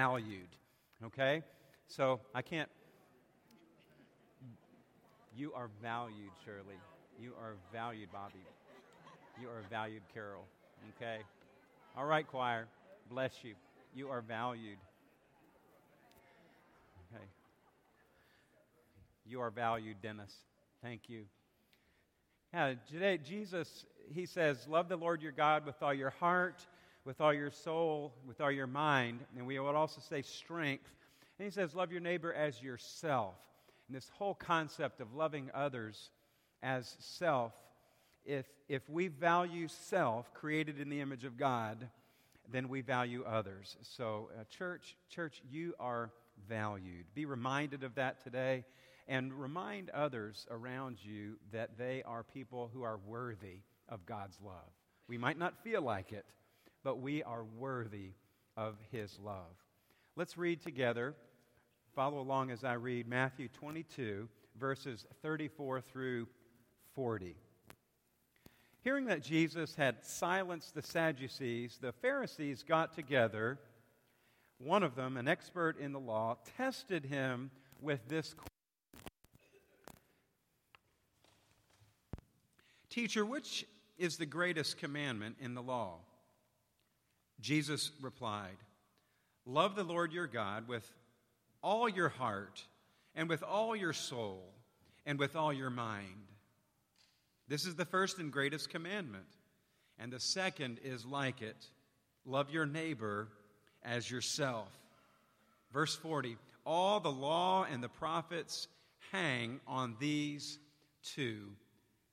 valued, okay? So I can't. You are valued, Shirley. You are valued, Bobby. You are valued, Carol, okay? All right, choir, bless you. You are valued. Okay. You are valued, Dennis. Thank you. Yeah, today, Jesus, he says, love the Lord your God with all your heart, with all your soul, with all your mind. And we would also say strength. And he says, love your neighbor as yourself. And this whole concept of loving others as self, if we value self, created in the image of God, then we value others. So, church, you are valued. Be reminded of that today, and remind others around you that they are people who are worthy of God's love. We might not feel like it, but we are worthy of His love. Let's read together. Follow along as I read Matthew 22, verses 34 through 40. Hearing that Jesus had silenced the Sadducees, the Pharisees got together. One of them, an expert in the law, tested him with this question. Teacher, which is the greatest commandment in the law? Jesus replied, love the Lord your God with all your heart and with all your soul and with all your mind. This is the first and greatest commandment, and the second is like it. Love your neighbor as yourself. Verse 40, all the law and the prophets hang on these two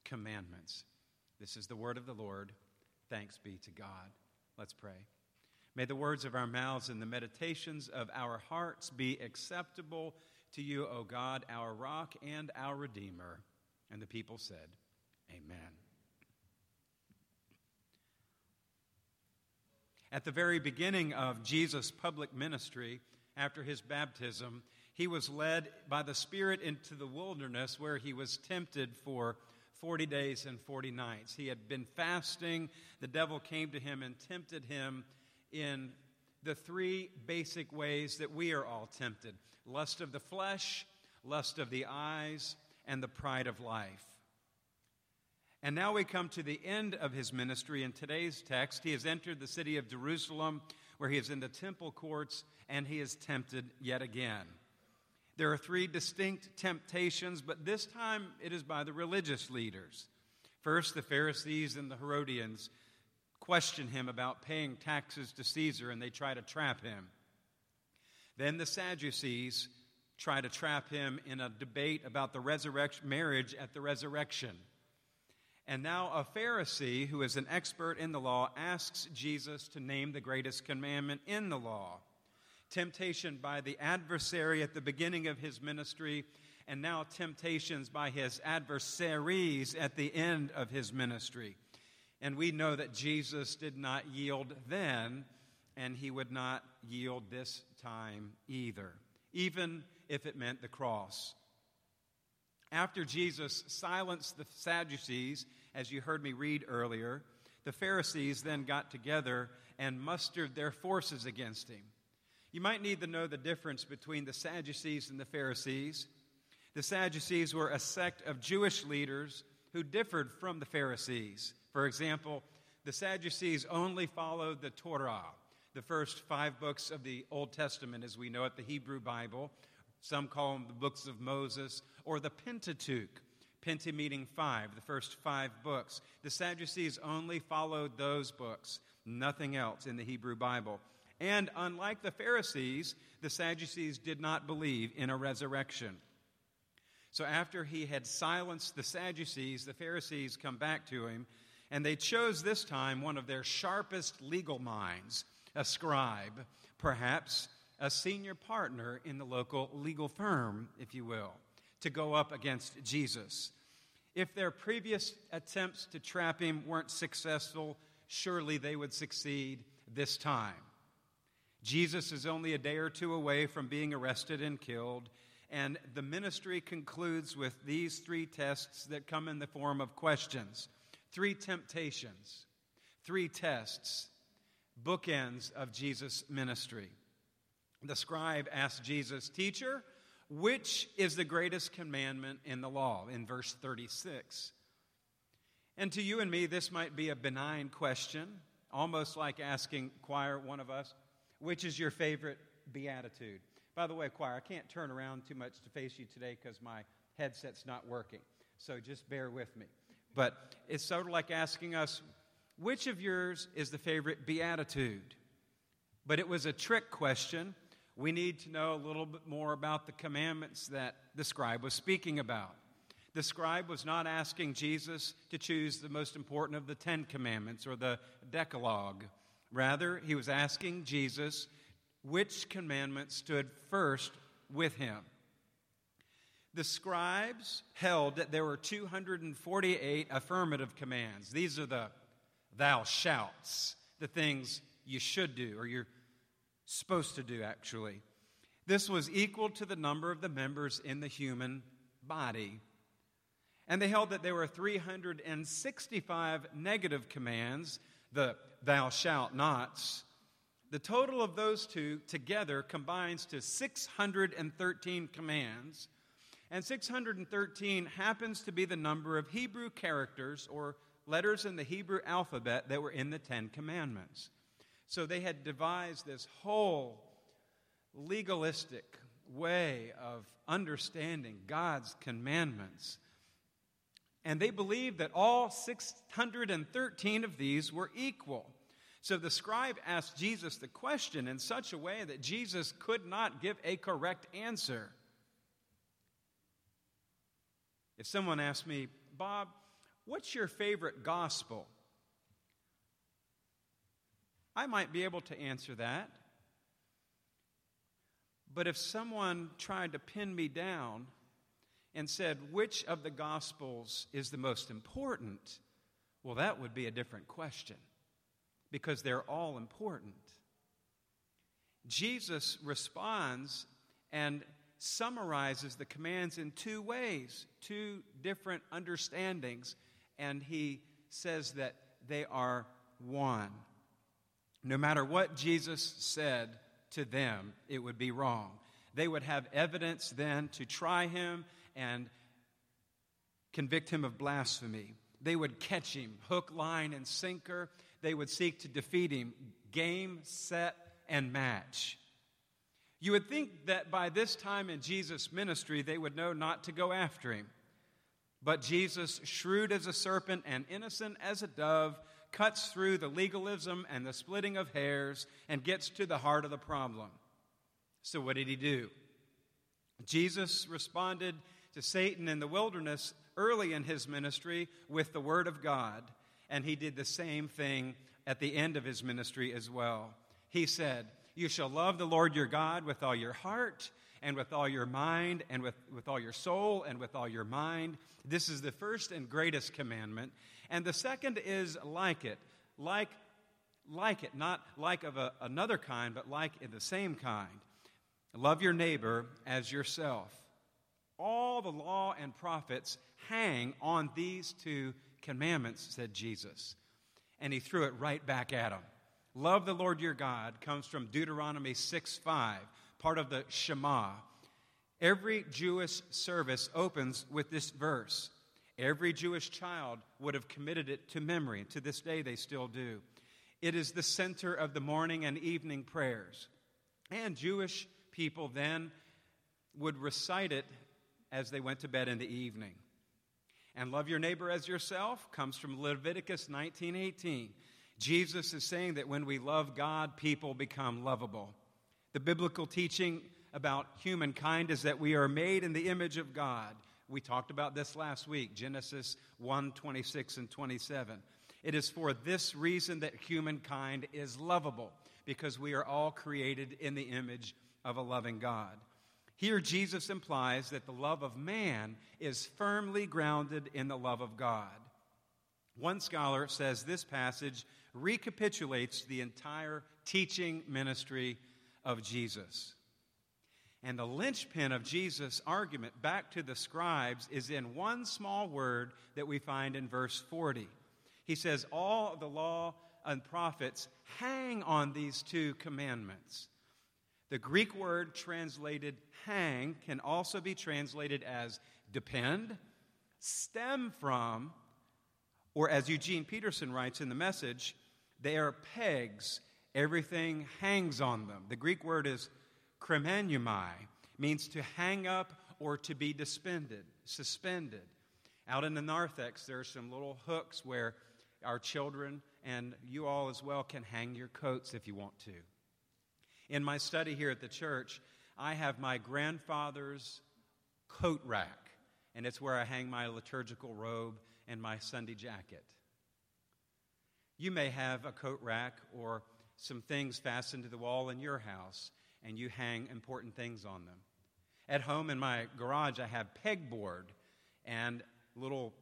commandments. This is the word of the Lord. Thanks be to God. Let's pray. May the words of our mouths and the meditations of our hearts be acceptable to you, O God, our rock and our Redeemer. And the people said, amen. At the very beginning of Jesus' public ministry, after his baptism, he was led by the Spirit into the wilderness where he was tempted for 40 days and 40 nights. He had been fasting. The devil came to him and tempted him in the three basic ways that we are all tempted: lust of the flesh, lust of the eyes, and the pride of life. And now we come to the end of his ministry. In today's text, he has entered the city of Jerusalem, where he is in the temple courts, and he is tempted yet again. There are three distinct temptations, but this time it is by the religious leaders. First, the Pharisees and the Herodians question him about paying taxes to Caesar, and they try to trap him. Then the Sadducees try to trap him in a debate about the resurrection, marriage at the resurrection. And now a Pharisee, who is an expert in the law, asks Jesus to name the greatest commandment in the law. Temptation by the adversary at the beginning of his ministry, and now temptations by his adversaries at the end of his ministry. And we know that Jesus did not yield then, and he would not yield this time either, even if it meant the cross. After Jesus silenced the Sadducees, as you heard me read earlier, the Pharisees then got together and mustered their forces against him. You might need to know the difference between the Sadducees and the Pharisees. The Sadducees were a sect of Jewish leaders who differed from the Pharisees. For example, the Sadducees only followed the Torah, the first 5 books of the Old Testament as we know it, the Hebrew Bible. Some call them the books of Moses, or the Pentateuch, Penta meaning 5, the first 5 books. The Sadducees only followed those books, nothing else in the Hebrew Bible. And unlike the Pharisees, the Sadducees did not believe in a resurrection. So after he had silenced the Sadducees, the Pharisees come back to him, and they chose this time one of their sharpest legal minds, a scribe, perhaps a senior partner in the local legal firm, if you will, to go up against Jesus. If their previous attempts to trap him weren't successful, surely they would succeed this time. Jesus is only a day or two away from being arrested and killed, and the ministry concludes with these 3 tests that come in the form of questions. 3 temptations, 3 tests, bookends of Jesus' ministry. The scribe asked Jesus, "Teacher, which is the greatest commandment in the law?" in verse 36. And to you and me, this might be a benign question, almost like asking choir, one of us, which is your favorite beatitude? By the way, choir, I can't turn around too much to face you today because my headset's not working, so just bear with me. But it's sort of like asking us, which of yours is the favorite beatitude? But it was a trick question. We need to know a little bit more about the commandments that the scribe was speaking about. The scribe was not asking Jesus to choose the most important of the 10 Commandments or the Decalogue. Rather, he was asking Jesus which commandment stood first with him. The scribes held that there were 248 affirmative commands. These are the thou shalts, the things you should do or you're supposed to do, actually. This was equal to the number of the members in the human body. And they held that there were 365 negative commands, the thou shalt nots. The total of those two together combines to 613 commands. And 613 happens to be the number of Hebrew characters or letters in the Hebrew alphabet that were in the 10 Commandments. So they had devised this whole legalistic way of understanding God's commandments. And they believed that all 613 of these were equal. So the scribe asked Jesus the question in such a way that Jesus could not give a correct answer. If someone asked me, "Bob, what's your favorite gospel?" I might be able to answer that. But if someone tried to pin me down and said, which of the Gospels is the most important? Well, that would be a different question, because they're all important. Jesus responds and summarizes the commands in two ways, two different understandings, and he says that they are one. No matter what Jesus said to them, it would be wrong. They would have evidence then to try him and convict him of blasphemy. They would catch him, hook, line, and sinker. They would seek to defeat him, game, set, and match. You would think that by this time in Jesus' ministry, they would know not to go after him. But Jesus, shrewd as a serpent and innocent as a dove, cuts through the legalism and the splitting of hairs and gets to the heart of the problem. So what did he do? Jesus responded to Satan in the wilderness early in his ministry with the Word of God, and he did the same thing at the end of his ministry as well. He said, "You shall love the Lord your God with all your heart and with all your mind and with all your soul and with all your mind." This is the first and greatest commandment. And the second is like it, like it, not like of another kind, but like in the same kind. Love your neighbor as yourself. All the law and prophets hang on these 2 commandments, said Jesus. And he threw it right back at them. Love the Lord your God comes from Deuteronomy 6:5, part of the Shema. Every Jewish service opens with this verse. Every Jewish child would have committed it to memory. To this day, they still do. It is the center of the morning and evening prayers. And Jewish people then would recite it as they went to bed in the evening. And love your neighbor as yourself comes from Leviticus 19:18. Jesus is saying that when we love God, people become lovable. The biblical teaching about humankind is that we are made in the image of God. We talked about this last week, Genesis 1:26 and 27. It is for this reason that humankind is lovable, because we are all created in the image of a loving God. Here Jesus implies that the love of man is firmly grounded in the love of God. One scholar says this passage recapitulates the entire teaching ministry of Jesus. And the linchpin of Jesus' argument back to the scribes is in one small word that we find in verse 40. He says, all of the law and prophets hang on these 2 commandments. The Greek word translated hang can also be translated as depend, stem from, or as Eugene Peterson writes in The Message, they are pegs. Everything hangs on them. The Greek word is kremanumai, means to hang up or to be suspended. Out in the narthex, there are some little hooks where our children and you all as well can hang your coats if you want to. In my study here at the church, I have my grandfather's coat rack, and it's where I hang my liturgical robe and my Sunday jacket. You may have a coat rack or some things fastened to the wall in your house, and you hang important things on them. At home in my garage, I have pegboard and little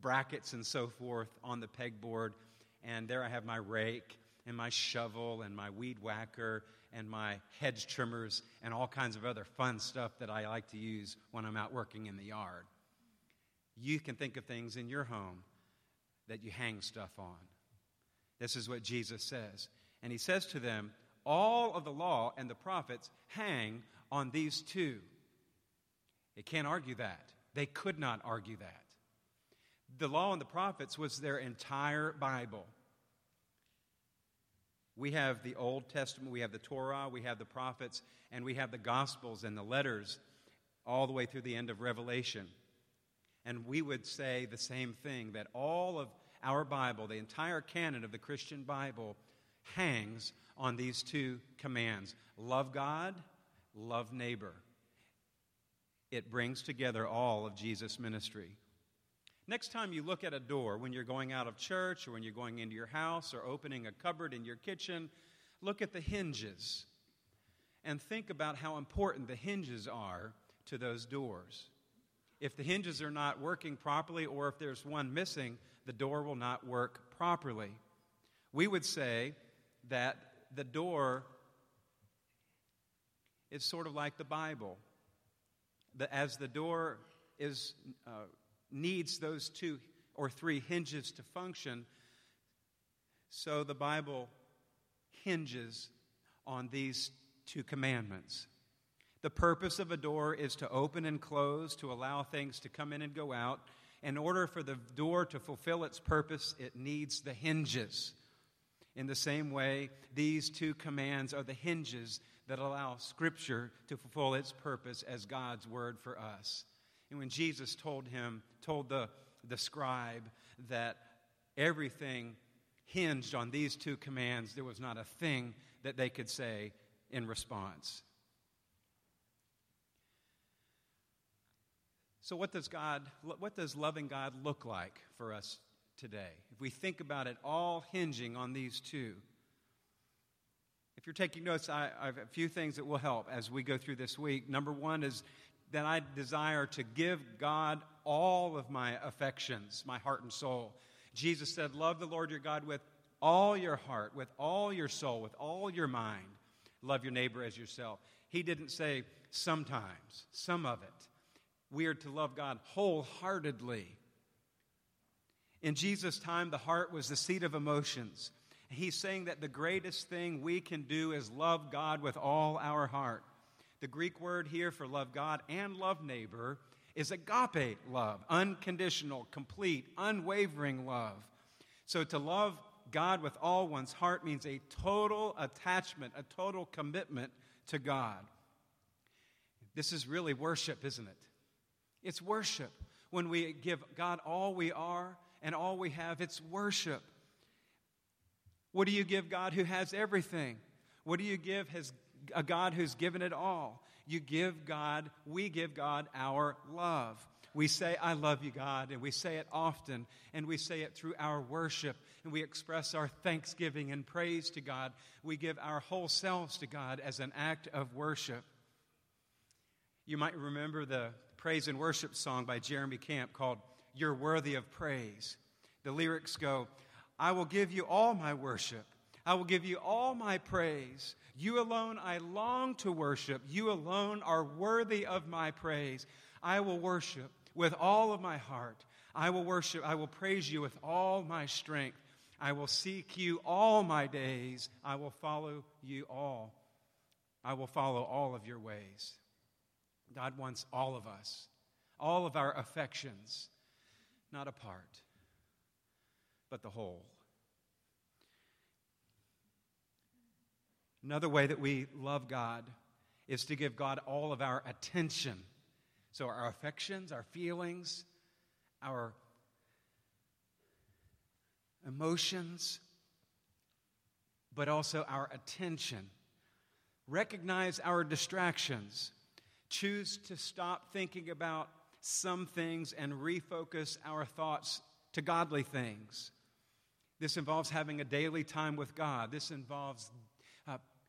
brackets and so forth on the pegboard, and there I have my rake and my shovel and my weed whacker and my hedge trimmers and all kinds of other fun stuff that I like to use when I'm out working in the yard. You can think of things in your home that you hang stuff on. This is what Jesus says. And he says to them, all of the law and the prophets hang on these two. They can't argue that. They could not argue that. The law and the prophets was their entire Bible. We have the Old Testament, we have the Torah, we have the prophets, and we have the Gospels and the letters all the way through the end of Revelation. And we would say the same thing, that all of our Bible, the entire canon of the Christian Bible, hangs on these two commands. Love God, love neighbor. It brings together all of Jesus' ministry. Next time you look at a door, when you're going out of church or when you're going into your house or opening a cupboard in your kitchen, look at the hinges and think about how important the hinges are to those doors. If the hinges are not working properly or if there's one missing, the door will not work properly. We would say that the door is sort of like the Bible. As the door is needs those two or three hinges to function, so the Bible hinges on these two commandments. The purpose of a door is to open and close, to allow things to come in and go out. In order for the door to fulfill its purpose, it needs the hinges. In the same way, these two commands are the hinges that allow Scripture to fulfill its purpose as God's Word for us. And when Jesus told the scribe that everything hinged on these two commands, there was not a thing that they could say in response. So what does loving God look like for us today? If we think about it, all hinging on these two. If you're taking notes, I have a few things that will help as we go through this week. Number one is that I desire to give God all of my affections, my heart and soul. Jesus said, love the Lord your God with all your heart, with all your soul, with all your mind. Love your neighbor as yourself. He didn't say sometimes, some of it. We are to love God wholeheartedly. In Jesus' time, the heart was the seat of emotions. He's saying that the greatest thing we can do is love God with all our heart. The Greek word here for love God and love neighbor is agape love, unconditional, complete, unwavering love. So to love God with all one's heart means a total attachment, a total commitment to God. This is really worship, isn't it? It's worship. When we give God all we are and all we have, it's worship. What do you give God who has everything? What do you give a God who's given it all? We give God our love. We say, I love you, God, and we say it often, and we say it through our worship, and we express our thanksgiving and praise to God. We give our whole selves to God as an act of worship. You might remember the praise and worship song by Jeremy Camp called You're Worthy of Praise. The lyrics go, I will give you all my worship. I will give you all my praise. You alone I long to worship. You alone are worthy of my praise. I will worship with all of my heart. I will worship. I will praise you with all my strength. I will seek you all my days. I will follow you all I will follow all of your ways. God wants all of us, all of our affections, not a part, but the whole. Another way that we love God is to give God all of our attention. So our affections, our feelings, our emotions, but also our attention. Recognize our distractions. Choose to stop thinking about some things and refocus our thoughts to godly things. This involves having a daily time with God. This involves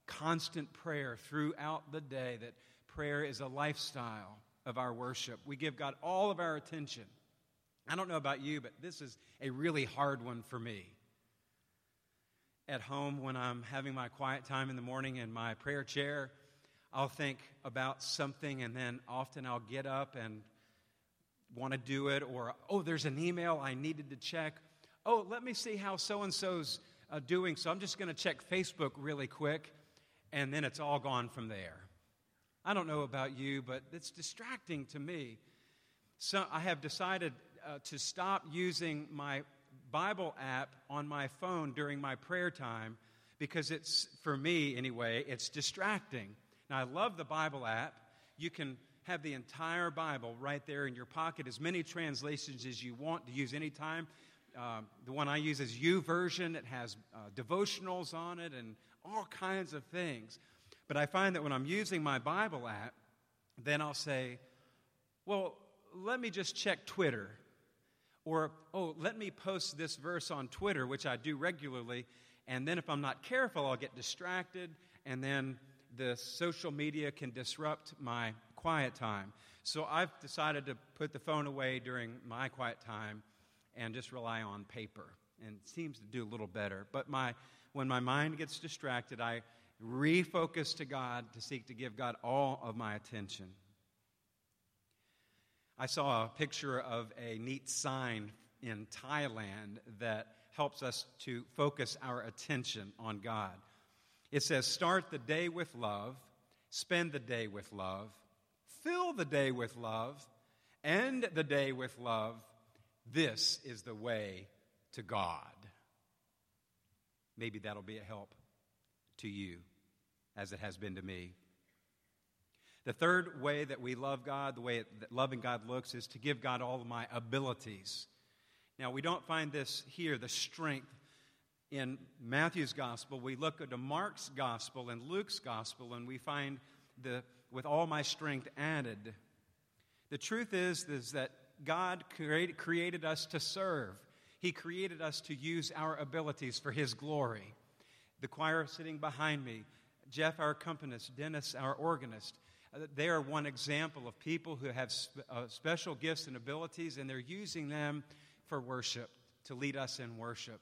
constant prayer throughout the day, that prayer is a lifestyle of our worship. We give God all of our attention. I don't know about you, but this is a really hard one for me. At home, when I'm having my quiet time in the morning in my prayer chair, I'll think about something, and then often I'll get up and want to do it, or, oh, there's an email I needed to check. Oh, let me see how so-and-so's doing, so I'm just going to check Facebook really quick, and then it's all gone from there. I don't know about you, but it's distracting to me. So I have decided to stop using my Bible app on my phone during my prayer time because it's, for me anyway, it's distracting. Now, I love the Bible app. You can have the entire Bible right there in your pocket, as many translations as you want to use anytime. The one I use is YouVersion. It has devotionals on it and all kinds of things. But I find that when I'm using my Bible app, then I'll say, well, let me just check Twitter. Or, oh, let me post this verse on Twitter, which I do regularly, and then if I'm not careful, I'll get distracted, and then the social media can disrupt my quiet time. So I've decided to put the phone away during my quiet time and just rely on paper, and it seems to do a little better. But when my mind gets distracted, I refocus to God to seek to give God all of my attention. I saw a picture of a neat sign in Thailand that helps us to focus our attention on God. It says, start the day with love, spend the day with love, fill the day with love, end the day with love. This is the way to God. Maybe that'll be a help to you, as it has been to me. The third way that we love God, the way that loving God looks, is to give God all of my abilities. Now, we don't find this here, the strength, in Matthew's gospel. We look at Mark's gospel and Luke's gospel, and we find the with all my strength added. The truth is that God created us to serve. He created us to use our abilities for His glory. The choir sitting behind me, Jeff, our accompanist, Dennis, our organist, they are one example of people who have special gifts and abilities, and they're using them for worship, to lead us in worship.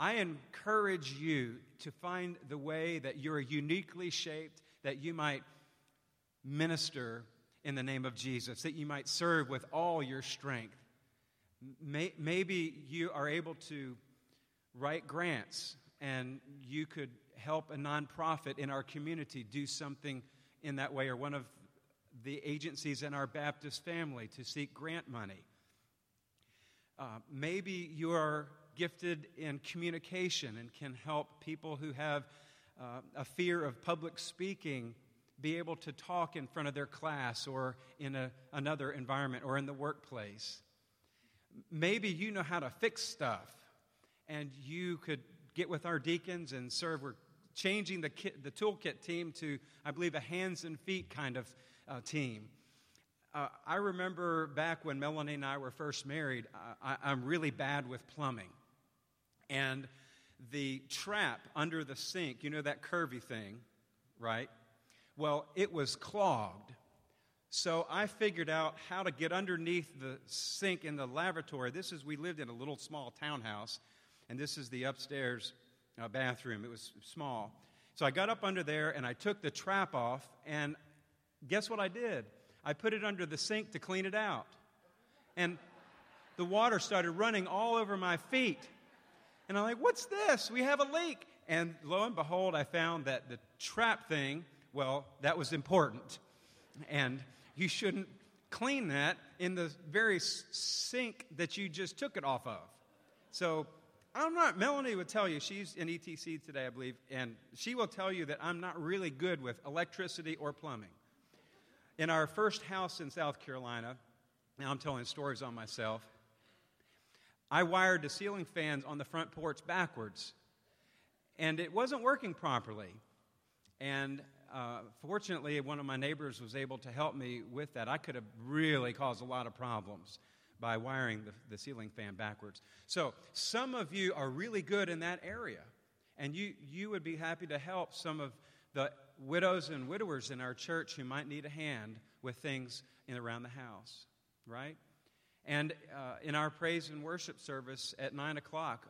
I encourage you to find the way that you're uniquely shaped, that you might minister in the name of Jesus, that you might serve with all your strength. Maybe you are able to write grants, and you could help a nonprofit in our community do something in that way, or one of the agencies in our Baptist family to seek grant money. Maybe you are gifted in communication and can help people who have a fear of public speaking be able to talk in front of their class or in another environment or in the workplace. Maybe you know how to fix stuff, and you could get with our deacons and serve. We're changing the toolkit team to, I believe, a hands and feet kind of team. I remember back when Melanie and I were first married, I'm really bad with plumbing. And the trap under the sink, you know that curvy thing, right? Well, it was clogged. So I figured out how to get underneath the sink in the lavatory. We lived in a little small townhouse, and this is the upstairs bathroom. It was small. So I got up under there, and I took the trap off, and guess what I did? I put it under the sink to clean it out. And the water started running all over my feet. And I'm like, what's this? We have a leak. And lo and behold, I found that the trap thing Well, that was important. And you shouldn't clean that in the very sink that you just took it off of. So I'm not, Melanie would tell you, she's in ETC today, I believe, and she will tell you that I'm not really good with electricity or plumbing. In our first house in South Carolina, now I'm telling stories on myself, I wired the ceiling fans on the front porch backwards, and it wasn't working properly. And fortunately, one of my neighbors was able to help me with that. I could have really caused a lot of problems by wiring the ceiling fan backwards. So some of you are really good in that area, and you would be happy to help some of the widows and widowers in our church who might need a hand with things in around the house, right? And in our praise and worship service at 9 o'clock,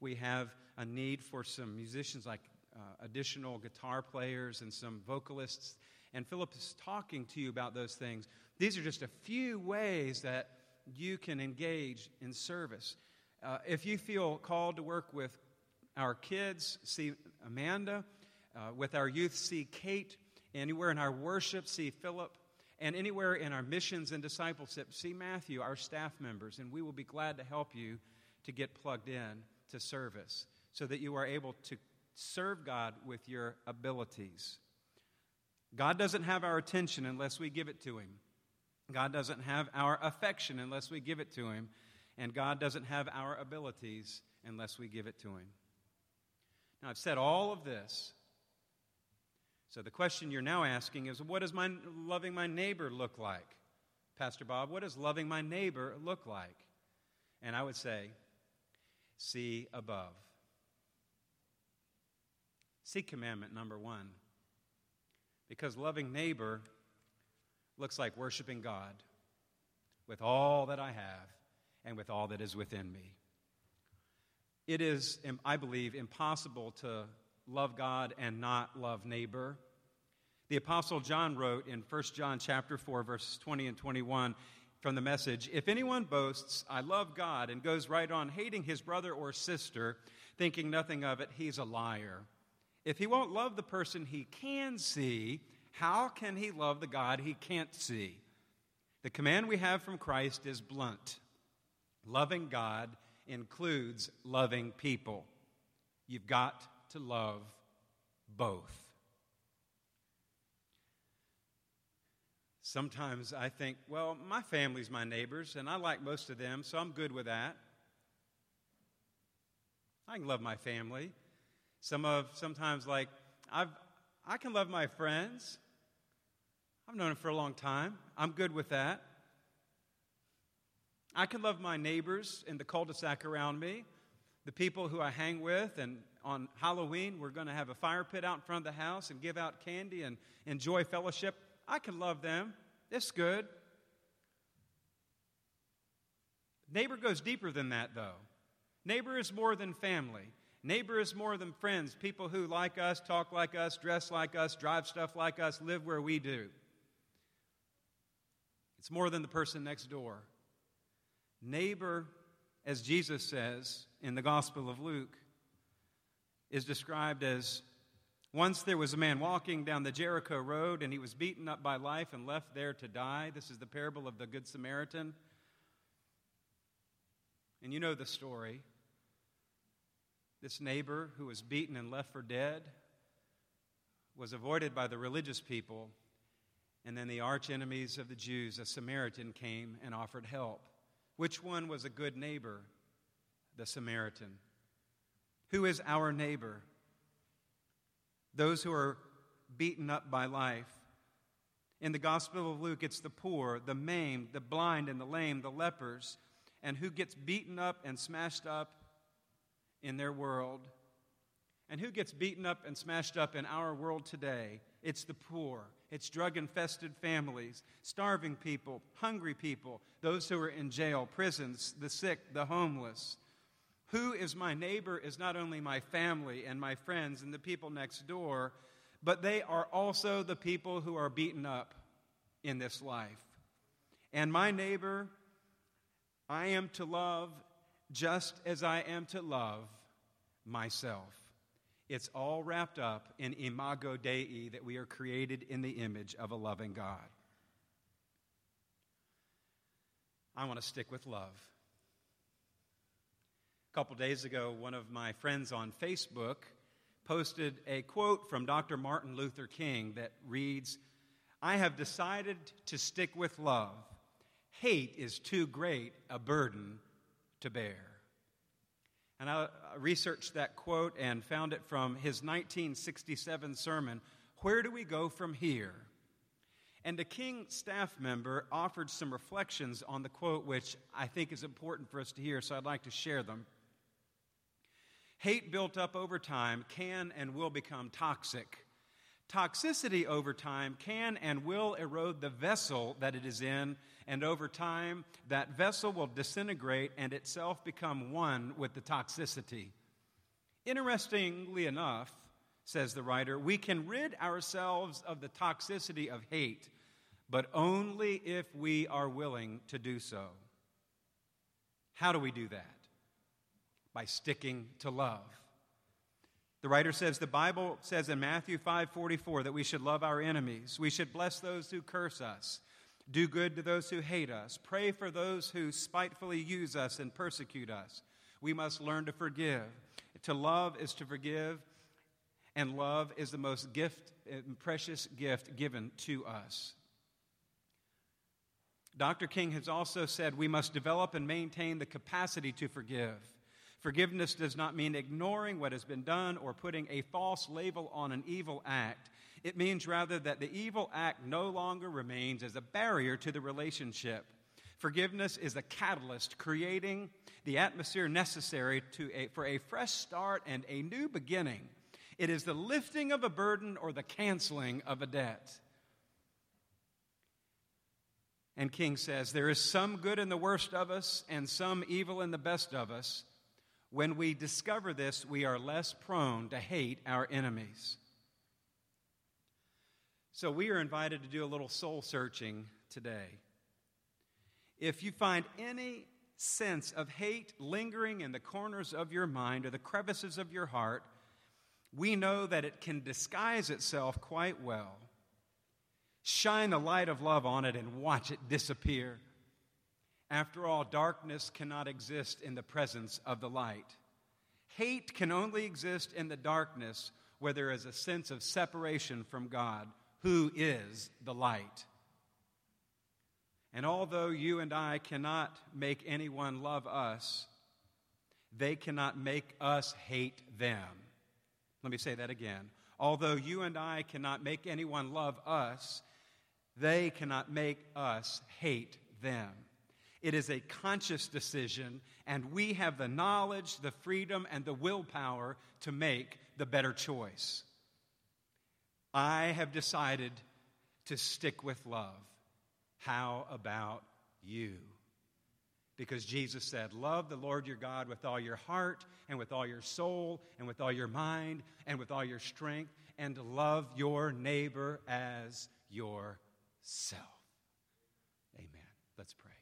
we have a need for some musicians, like additional guitar players and some vocalists. And Philip is talking to you about those things. These are just a few ways that you can engage in service. If you feel called to work with our kids, see Amanda. With our youth, see Kate. Anywhere in our worship, see Philip. And anywhere in our missions and discipleship, see Matthew, our staff members. And we will be glad to help you to get plugged in to service so that you are able to serve God with your abilities. God doesn't have our attention unless we give it to Him. God doesn't have our affection unless we give it to Him. And God doesn't have our abilities unless we give it to Him. Now, I've said all of this. So the question you're now asking is, what does my loving my neighbor look like? Pastor Bob, what does loving my neighbor look like? And I would say, see above. See commandment number 1. Because loving neighbor looks like worshiping God with all that I have and with all that is within me. It is, I believe, impossible to love God and not love neighbor. The Apostle John wrote in 1 John chapter 4, verses 20 and 21 from the Message, "If anyone boasts, 'I love God,' and goes right on hating his brother or sister, thinking nothing of it, he's a liar. If he won't love the person he can see, how can he love the God he can't see? The command we have from Christ is blunt. Loving God includes loving people. You've got to love both." Sometimes I think, well, my family's my neighbors, and I like most of them, so I'm good with that. I can love my family. Sometimes, like, I can love my friends. I've known them for a long time. I'm good with that. I can love my neighbors in the cul-de-sac around me, the people who I hang with, and on Halloween, we're going to have a fire pit out in front of the house and give out candy and enjoy fellowship. I can love them. It's good. Neighbor goes deeper than that, though. Neighbor is more than family. Neighbor is more than friends, people who like us, talk like us, dress like us, drive stuff like us, live where we do. It's more than the person next door. Neighbor, as Jesus says in the Gospel of Luke, is described as, "Once there was a man walking down the Jericho road, and he was beaten up by life and left there to die." This is the parable of the Good Samaritan. And you know the story. This neighbor who was beaten and left for dead was avoided by the religious people, and then the arch enemies of the Jews, a Samaritan, came and offered help. Which one was a good neighbor? The Samaritan. Who is our neighbor? Those who are beaten up by life. In the Gospel of Luke, it's the poor, the maimed, the blind and the lame, the lepers. And who gets beaten up and smashed up in their world? And who gets beaten up and smashed up in our world today? It's the poor. It's drug-infested families, starving people, hungry people, those who are in jail, prisons, the sick, the homeless. Who is my neighbor is not only my family and my friends and the people next door, but they are also the people who are beaten up in this life. And my neighbor, I am to love just as I am to love myself. It's all wrapped up in Imago Dei, that we are created in the image of a loving God. I want to stick with love. A couple days ago, one of my friends on Facebook posted a quote from Dr. Martin Luther King that reads, "I have decided to stick with love. Hate is too great a burden to bear." And I researched that quote and found it from his 1967 sermon, "Where Do We Go From Here?" And a King staff member offered some reflections on the quote, which I think is important for us to hear, so I'd like to share them. Hate built up over time can and will become toxic. Toxicity over time can and will erode the vessel that it is in, and over time, that vessel will disintegrate and itself become one with the toxicity. Interestingly enough, says the writer, we can rid ourselves of the toxicity of hate, but only if we are willing to do so. How do we do that? By sticking to love. The writer says, the Bible says in Matthew 5:44 that we should love our enemies. We should bless those who curse us, do good to those who hate us, pray for those who spitefully use us and persecute us. We must learn to forgive. To love is to forgive, and love is the most precious gift given to us. Dr. King has also said we must develop and maintain the capacity to forgive. Forgiveness does not mean ignoring what has been done or putting a false label on an evil act. It means rather that the evil act no longer remains as a barrier to the relationship. Forgiveness is a catalyst, creating the atmosphere necessary for a fresh start and a new beginning. It is the lifting of a burden or the canceling of a debt. And King says, there is some good in the worst of us and some evil in the best of us. When we discover this, we are less prone to hate our enemies. So we are invited to do a little soul searching today. If you find any sense of hate lingering in the corners of your mind or the crevices of your heart, we know that it can disguise itself quite well. Shine the light of love on it and watch it disappear. After all, darkness cannot exist in the presence of the light. Hate can only exist in the darkness where there is a sense of separation from God, who is the light. And although you and I cannot make anyone love us, they cannot make us hate them. Let me say that again. Although you and I cannot make anyone love us, they cannot make us hate them. It is a conscious decision, and we have the knowledge, the freedom, and the willpower to make the better choice. I have decided to stick with love. How about you? Because Jesus said, love the Lord your God with all your heart, and with all your soul, and with all your mind, and with all your strength, and love your neighbor as yourself. Amen. Let's pray.